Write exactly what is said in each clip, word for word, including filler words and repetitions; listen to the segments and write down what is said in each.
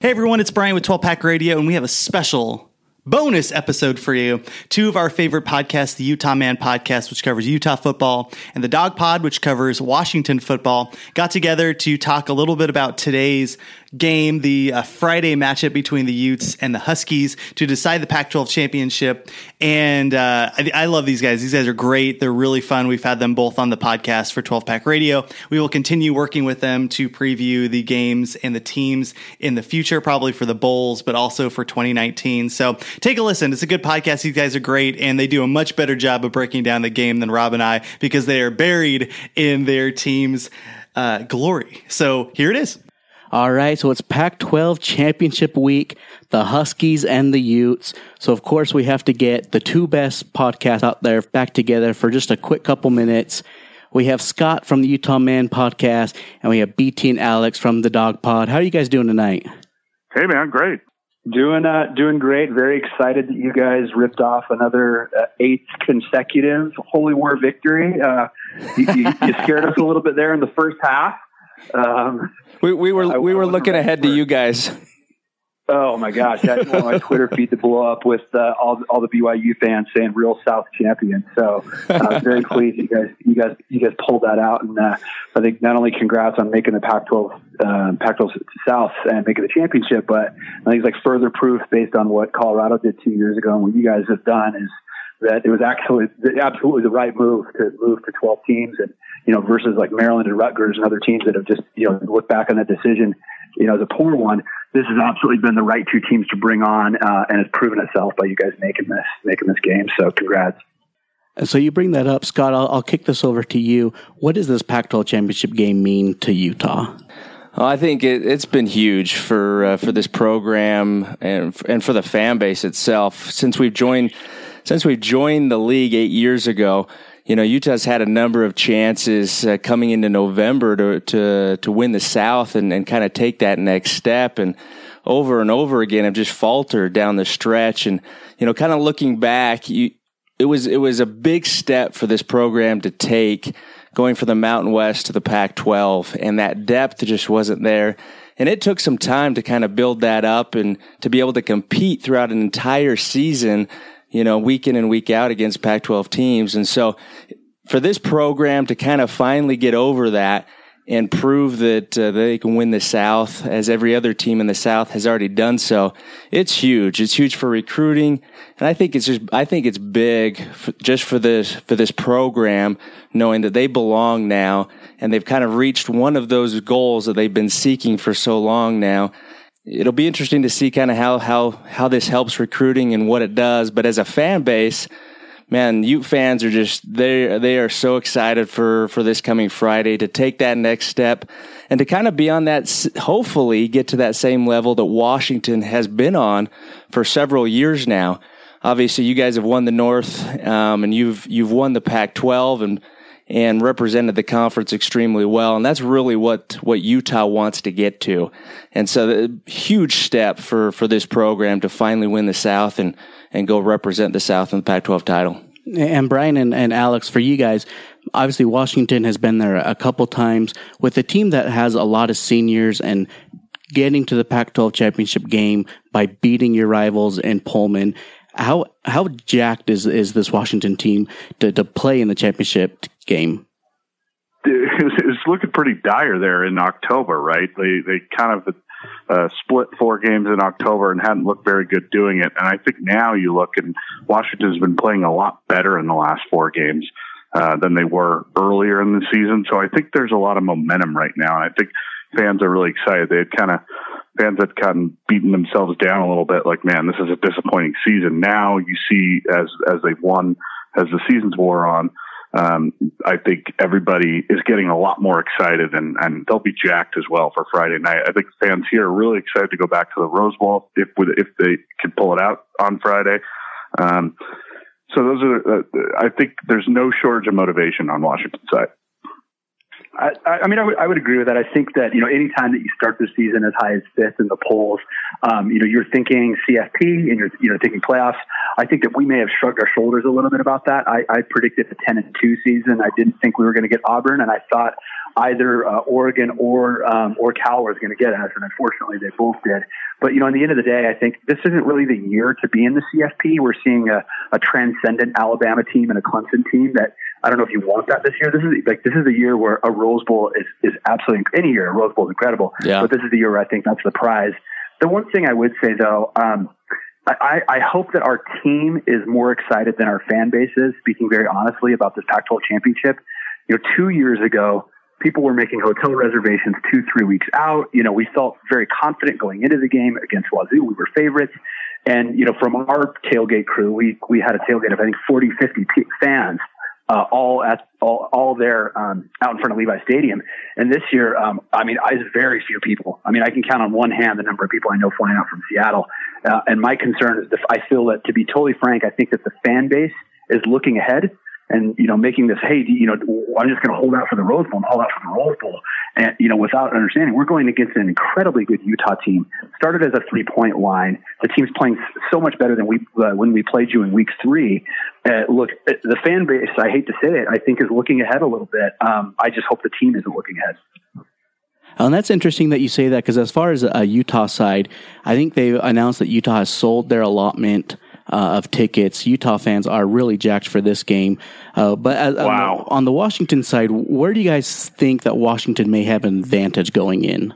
Hey everyone, it's Brian with twelve Pack Radio, and we have a special bonus episode for you. Two of our favorite podcasts, the Utah Man Podcast, which covers Utah football, and the Dog Pod, which covers Washington football, got together to talk a little bit about today's game, the uh, Friday matchup between the Utes and the Huskies to decide the Pac twelve championship. And uh, I, I love these guys. These guys are great. They're really fun. We've had them both on the podcast for twelve Pack Radio. We will continue working with them to preview the games and the teams in the future, probably for the bowls, but also for twenty nineteen. So take a listen. It's a good podcast. These guys are great, and they do a much better job of breaking down the game than Rob and I, because they are buried in their team's uh, glory. So here it is. All right, so it's Pac twelve Championship Week, the Huskies and the Utes. So, of course, we have to get the two best podcasts out there back together for just a quick couple minutes. We have Scott from the Utah Man Podcast, and we have B T and Alex from the Dog Pod. How are you guys doing tonight? Hey, man, great. Doing uh, doing great. Very excited that you guys ripped off another uh, eighth consecutive Holy War victory. Uh, you, you, you scared us a little bit there in the first half. Um, we, we were we were looking ahead to you guys. Oh my gosh! I didn't want my Twitter feed to blow up with uh, all all the B Y U fans saying "Real South champion." So uh, very pleased you guys you guys you guys pulled that out, and uh, I think not only congrats on making the Pac twelve uh, Pac twelve South and making the championship, but I think it's like further proof based on what Colorado did two years ago and what you guys have done is that it was actually absolutely the right move to move to twelve teams, and you know, versus like Maryland and Rutgers and other teams that have just, you know, looked back on that decision, you know, as a poor one. This has absolutely been the right two teams to bring on, uh, and it's proven itself by you guys making this making this game. So congrats. So you bring that up, Scott. I'll, I'll kick this over to you. What does this Pac twelve championship game mean to Utah? Well, I think it, it's been huge for uh, for this program and and for the fan base itself since we've joined. Since we've joined the league eight years ago, you know, Utah's had a number of chances uh, coming into November to to to win the South and, and kind of take that next step, and over and over again have just faltered down the stretch. And you know, kind of looking back, you, it was it was a big step for this program to take, going from the Mountain West to the Pac twelve, and that depth just wasn't there. And it took some time to kind of build that up and to be able to compete throughout an entire season, you know, week in and week out against Pac twelve teams. And so for this program to kind of finally get over that and prove that uh, they can win the South, as every other team in the South has already done so, it's huge. It's huge for recruiting. And I think it's just, I think it's big for, just for this, for this program, knowing that they belong now and they've kind of reached one of those goals that they've been seeking for so long now. It'll be interesting to see kind of how, how, how this helps recruiting and what it does. But as a fan base, man, Ute fans are just, they, they are so excited for, for this coming Friday to take that next step and to kind of be on that, hopefully get to that same level that Washington has been on for several years now. Obviously, you guys have won the North, um, and you've, you've won the Pac twelve and, and represented the conference extremely well. And that's really what, what Utah wants to get to. And so the huge step for, for this program to finally win the South and, and go represent the South in the Pac twelve title. And Brian and, and Alex, for you guys, obviously Washington has been there a couple times with a team that has a lot of seniors, and getting to the Pac twelve championship game by beating your rivals in Pullman. How, how jacked is, is this Washington team to, to play in the championship game? It's looking pretty dire there in October, right? They they kind of uh, split four games in October and hadn't looked very good doing it. And I think now you look, and Washington's been playing a lot better in the last four games uh, than they were earlier in the season. So I think there's a lot of momentum right now. And I think fans are really excited. They had kind of fans had kind of beaten themselves down a little bit, like, man, this is a disappointing season. Now you see as as they've won, as the seasons wore on, um, I think everybody is getting a lot more excited, and, and they'll be jacked as well for Friday night. I think fans here are really excited to go back to the Rose Bowl if if they can pull it out on Friday. Um, so those are, uh, I think there's no shortage of motivation on Washington's side. I, I mean, I would, I would agree with that. I think that, you know, any time that you start the season as high as fifth in the polls, um, you know, you're thinking C F P and you're, you know, thinking playoffs. I think that we may have shrugged our shoulders a little bit about that. I, I predicted a ten and two season. I didn't think we were going to get Auburn, and I thought either uh, Oregon or um, or Cal was going to get us, and unfortunately they both did. But, you know, in the end of the day, I think this isn't really the year to be in the C F P. We're seeing a, a transcendent Alabama team and a Clemson team that, I don't know if you want that this year. This is like, this is a year where a Rose Bowl is, is absolutely, any year a Rose Bowl is incredible, yeah. But this is the year where I think that's the prize. The one thing I would say though, um, I, I hope that our team is more excited than our fan base is, speaking very honestly about this Pac twelve championship. You know, two years ago, people were making hotel reservations two, three weeks out. You know, we felt very confident going into the game against Wazoo. We were favorites. And, you know, from our tailgate crew, we, we had a tailgate of, I think, forty, fifty fans. Uh, all at all, all there, um, out in front of Levi's Stadium. And this year, um, I mean, I, very few people. I mean, I can count on one hand the number of people I know flying out from Seattle. Uh, and my concern is that I feel that, to be totally frank, I think that the fan base is looking ahead and, you know, making this, hey, you know, I'm just going to hold out for the Rose Bowl and hold out for the Rose Bowl. And, you know, without understanding, we're going against an incredibly good Utah team. Started as a three-point line. The team's playing so much better than we uh, when we played you in week three. Uh, look, the fan base, I hate to say it, I think is looking ahead a little bit. Um, I just hope the team isn't looking ahead. And that's interesting that you say that, because as far as a Utah side, I think they've announced that Utah has sold their allotment Uh, of tickets. Utah fans are really jacked for this game. Uh, but as, wow. on, the, on the Washington side, where do you guys think that Washington may have an advantage going in?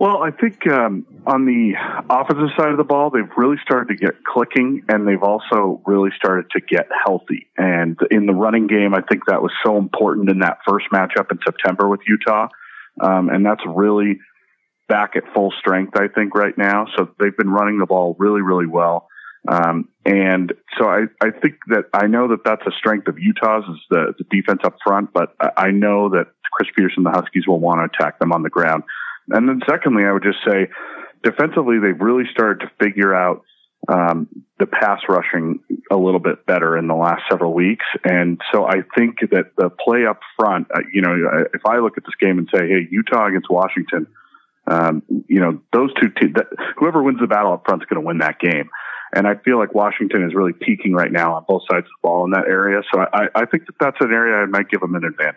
Well, I think um, on the offensive side of the ball, they've really started to get clicking, and they've also really started to get healthy. And in the running game, I think that was so important in that first matchup in September with Utah. Um, and that's really back at full strength, I think, right now. So they've been running the ball really, really well. Um, and so I, I think that I know that that's a strength of Utah's, is the, the defense up front, but I know that Chris Peterson, the Huskies, will want to attack them on the ground. And then secondly, I would just say defensively, they've really started to figure out, um, the pass rushing a little bit better in the last several weeks. And so I think that the play up front, uh, you know, if I look at this game and say, hey, Utah against Washington, um, you know, those two teams, that, whoever wins the battle up front is going to win that game. And I feel like Washington is really peaking right now on both sides of the ball in that area. So I, I think that that's an area I might give them an advantage.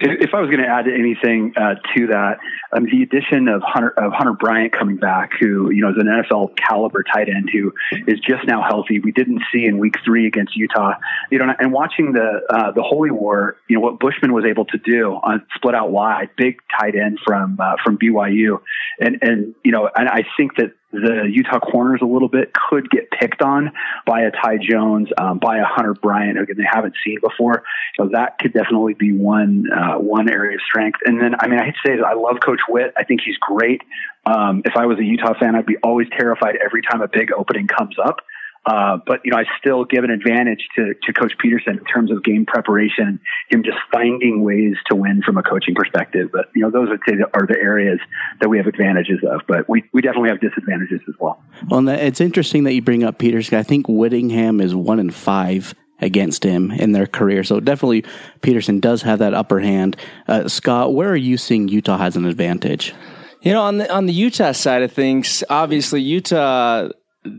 If, if I was going to add anything uh, to that, um, the addition of Hunter, of Hunter Bryant coming back, who, you know, is an N F L caliber tight end who is just now healthy. We didn't see in week three against Utah, you know, and watching the, uh, the Holy War, you know, what Bushman was able to do on split out wide, big tight end from, uh, from B Y U. And, and, you know, and I think that the Utah corners a little bit could get picked on by a Ty Jones, um, by a Hunter Bryant, who they haven't seen before. So that could definitely be one, uh, one area of strength. And then, I mean, I hate to say that I love Coach Witt. I think he's great. Um, if I was a Utah fan, I'd be always terrified every time a big opening comes up. Uh, but, you know, I still give an advantage to, to Coach Peterson in terms of game preparation, him just finding ways to win from a coaching perspective. But, you know, those are the, are the areas that we have advantages of, but we, we definitely have disadvantages as well. Well, it's interesting that you bring up Peterson. I think Whittingham is one in five against him in their career. So definitely Peterson does have that upper hand. Uh, Scott, where are you seeing Utah has an advantage? You know, on the, on the Utah side of things, obviously Utah,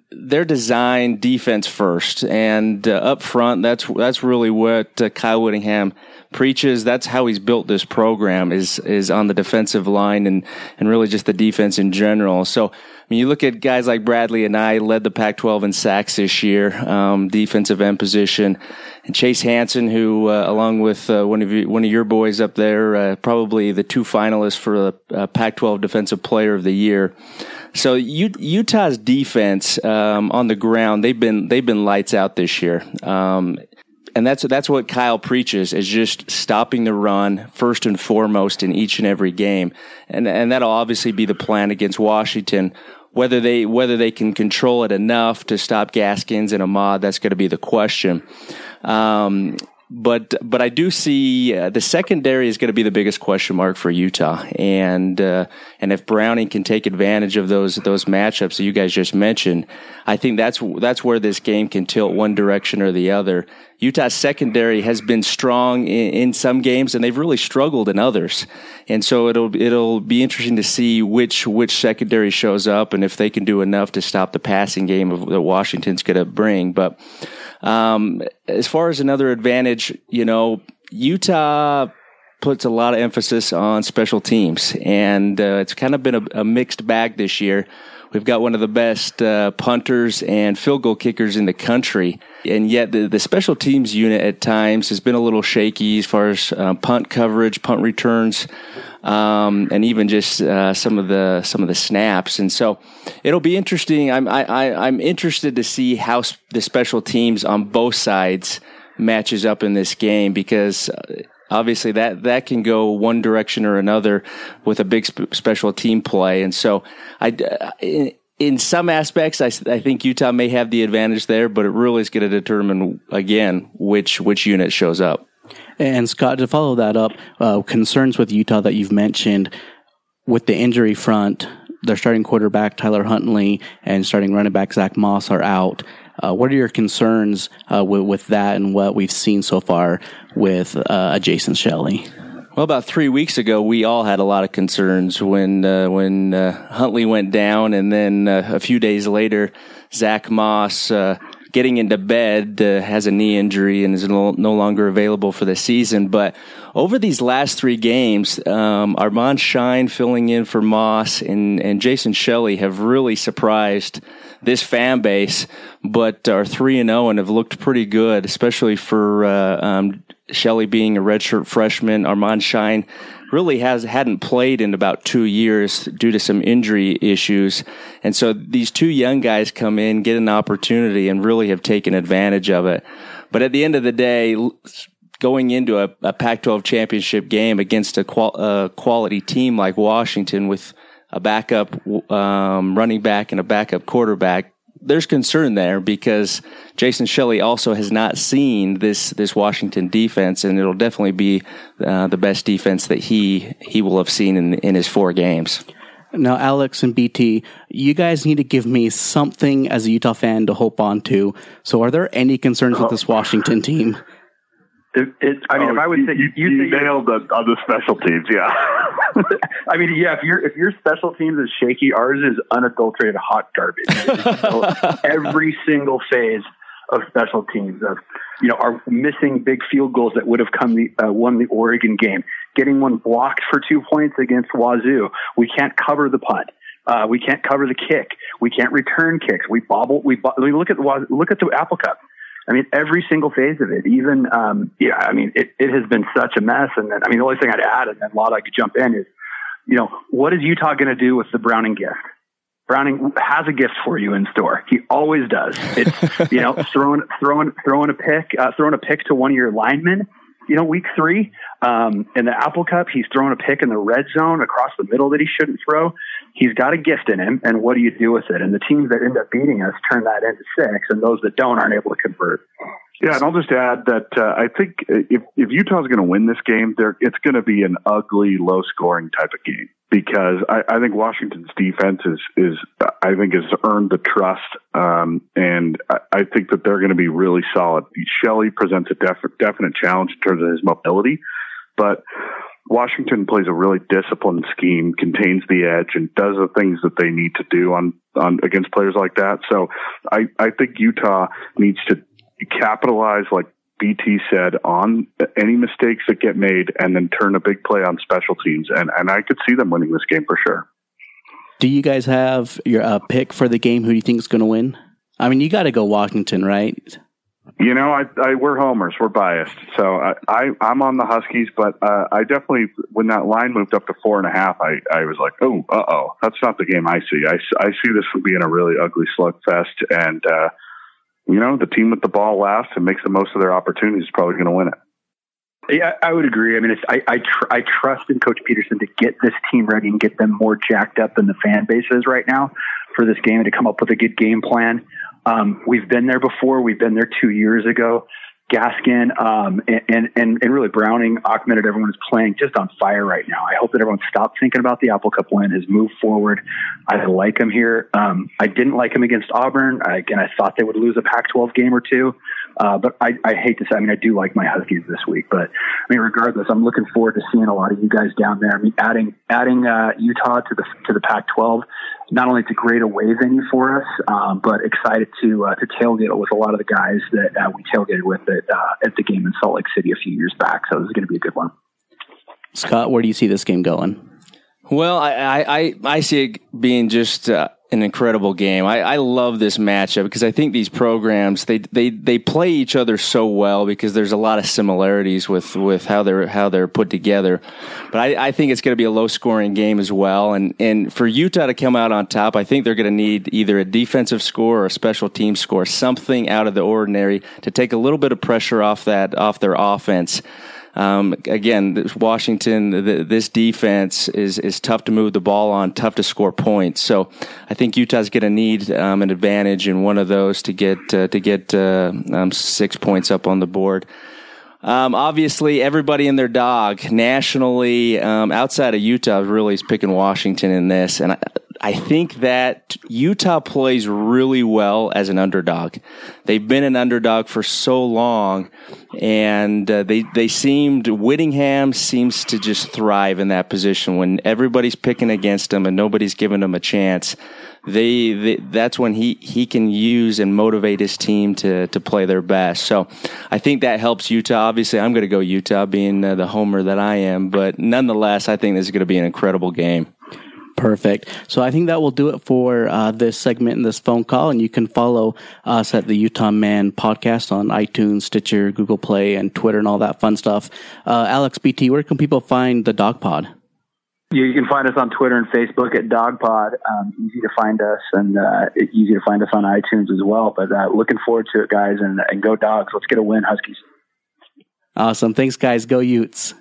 they're designed defense first, and uh, up front, that's that's really what uh, Kyle Whittingham preaches. That's how he's built this program, is is on the defensive line and and really just the defense in general. So, I mean, you look at guys like Bradley and I led the Pac twelve in sacks this year, um, defensive end position, and Chase Hansen, who uh, along with uh, one of you, one of your boys up there, uh, probably the two finalists for the uh, Pac twelve Defensive Player of the Year. So Utah's defense um, on the ground, they've been they've been lights out this year, um, and that's that's what Kyle preaches, is just stopping the run first and foremost in each and every game, and and that'll obviously be the plan against Washington. Whether they whether they can control it enough to stop Gaskins and Ahmad, that's going to be the question. Um, But but I do see uh, the secondary is going to be the biggest question mark for Utah, and uh, and if Browning can take advantage of those those matchups that you guys just mentioned, I think that's that's where this game can tilt one direction or the other. Utah's secondary has been strong in, in some games, and they've really struggled in others. And so it'll it'll be interesting to see which which secondary shows up and if they can do enough to stop the passing game of, that Washington's going to bring, but. Um, as far as another advantage, you know, Utah puts a lot of emphasis on special teams, and uh, it's kind of been a, a mixed bag this year. We've got one of the best uh, punters and field goal kickers in the country, and yet the, the special teams unit at times has been a little shaky as far as uh, punt coverage, punt returns, um, and even just uh, some of the some of the snaps. And so it'll be interesting. I'm I, I, I'm interested to see how sp- the special teams on both sides matches up in this game, because. Uh, Obviously, that, that can go one direction or another with a big sp- special team play. And so I, in, in some aspects, I, I think Utah may have the advantage there, but it really is going to determine, again, which which unit shows up. And, Scott, to follow that up, uh, concerns with Utah that you've mentioned with the injury front, their starting quarterback, Tyler Huntley, and starting running back, Zach Moss, are out. Uh, what are your concerns uh, with, with that and what we've seen so far with uh, Jason Shelley? Well, about three weeks ago, we all had a lot of concerns when uh, when uh, Huntley went down, and then uh, a few days later, Zach Moss uh, getting into bed uh, has a knee injury and is no, no longer available for the season. But over these last three games, um, Armand Shyne filling in for Moss and, and Jason Shelley have really surprised this fan base, but are three and zero and have looked pretty good, especially for uh, um, Shelley being a redshirt freshman. Armand Shyne really has hadn't played in about two years due to some injury issues, and so these two young guys come in, get an opportunity, and really have taken advantage of it. But at the end of the day, going into a, a Pac twelve championship game against a qual- uh, quality team like Washington with a backup um, running back and a backup quarterback, there's concern there because Jason Shelley also has not seen this this Washington defense, and it'll definitely be uh, the best defense that he he will have seen in, in his four games. Now, Alex and B T, you guys need to give me something as a Utah fan to hope on to. So are there any concerns oh. with this Washington team? It, it, I mean, oh, if I would you, say you, you, you nailed the on the special teams, yeah. I mean, yeah. If your if your special teams is shaky, ours is unadulterated hot garbage. Every single phase of special teams, of you know, are missing big field goals that would have come the, uh, won the Oregon game, getting one blocked for two points against Wazoo. We can't cover the punt. Uh, we can't cover the kick. We can't return kicks. We bobble. We, bo- we look at the look at the Apple Cup. I mean, every single phase of it, even, um, yeah, I mean, it, it has been such a mess. And then, I mean, the only thing I'd add, and then a lot I could jump in, is, you know, what is Utah going to do with the Browning gift? Browning has a gift for you in store. He always does. It's, you know, throwing, throwing, throwing a pick, uh, throwing a pick to one of your linemen, you know, week three, um, in the Apple Cup, he's throwing a pick in the red zone across the middle that he shouldn't throw. He's got a gift in him, and what do you do with it? And the teams that end up beating us turn that into six, and those that don't aren't able to convert. Yeah, and I'll just add that uh, I think if, if Utah's going to win this game, it's going to be an ugly, low-scoring type of game, because I, I think Washington's defense is, is I think, has earned the trust, um, and I, I think that they're going to be really solid. Shelley presents a def, definite challenge in terms of his mobility, but Washington plays a really disciplined scheme, contains the edge, and does the things that they need to do on, on against players like that. So I, I think Utah needs to capitalize, like B T said, on any mistakes that get made and then turn a big play on special teams. And, and I could see them winning this game for sure. Do you guys have your uh, pick for the game? Who do you think is going to win? I mean, you got to go Washington, right? You know, I, I we're homers, we're biased, so I, I I'm on the Huskies, but uh, I definitely, when that line moved up to four and a half, I, I was like, oh, uh oh, that's not the game I see. I, I see this would be in a really ugly slugfest, and uh, you know, the team with the ball last and makes the most of their opportunities is probably going to win it. Yeah, I would agree. I mean, it's, I I, tr- I trust in Coach Peterson to get this team ready and get them more jacked up than the fan base is right now for this game, and to come up with a good game plan. Um, we've been there before. We've been there two years ago. Gaskin, um, and, and, and really Browning, Achmed, everyone is playing just on fire right now. I hope that everyone stopped thinking about the Apple Cup win, has moved forward. I like him here. Um, I didn't like him against Auburn. I, again, I thought they would lose a Pac twelve game or two. Uh, but I, I hate to say, I mean, I do like my Huskies this week, but I mean, regardless, I'm looking forward to seeing a lot of you guys down there. I mean, adding, adding, uh, Utah to the, to the Pac twelve, not only it's a great away venue for us, um, but excited to, uh, to tailgate it with a lot of the guys that uh, we tailgated with at, uh, at the game in Salt Lake City a few years back. So this is going to be a good one. Scott, where do you see this game going? Well, I, I, I, I see it being just, uh, an incredible game. I, I love this matchup because I think these programs, they, they, they play each other so well because there's a lot of similarities with, with how they're, how they're put together. But I, I think it's going to be a low scoring game as well. And, and for Utah to come out on top, I think they're going to need either a defensive score or a special team score, something out of the ordinary to take a little bit of pressure off that, off their offense. Um, again, Washington, the, this defense is, is tough to move the ball on, tough to score points. So I think Utah's going to need, um, an advantage in one of those to get, uh, to get, uh, um, six points up on the board. Um, obviously everybody and their dog nationally, um, outside of Utah really is picking Washington in this. And I, I think that Utah plays really well as an underdog. They've been an underdog for so long, and uh, they they seemed Whittingham seems to just thrive in that position when everybody's picking against him and nobody's giving him a chance. They, they that's when he, he can use and motivate his team to to play their best. So I think that helps Utah. Obviously, I'm going to go Utah, being uh, the homer that I am, but nonetheless, I think this is going to be an incredible game. Perfect. So I think that will do it for uh, this segment and this phone call. And you can follow us at the Utah Man Podcast on iTunes, Stitcher, Google Play, and Twitter and all that fun stuff. Uh, Alex, B T, where can people find the Dog Pod? You can find us on Twitter and Facebook at Dog Pod. Um, easy to find us, and uh, easy to find us on iTunes as well. But uh, looking forward to it, guys, and, and go Dogs. Let's get a win, Huskies. Awesome. Thanks, guys. Go Utes.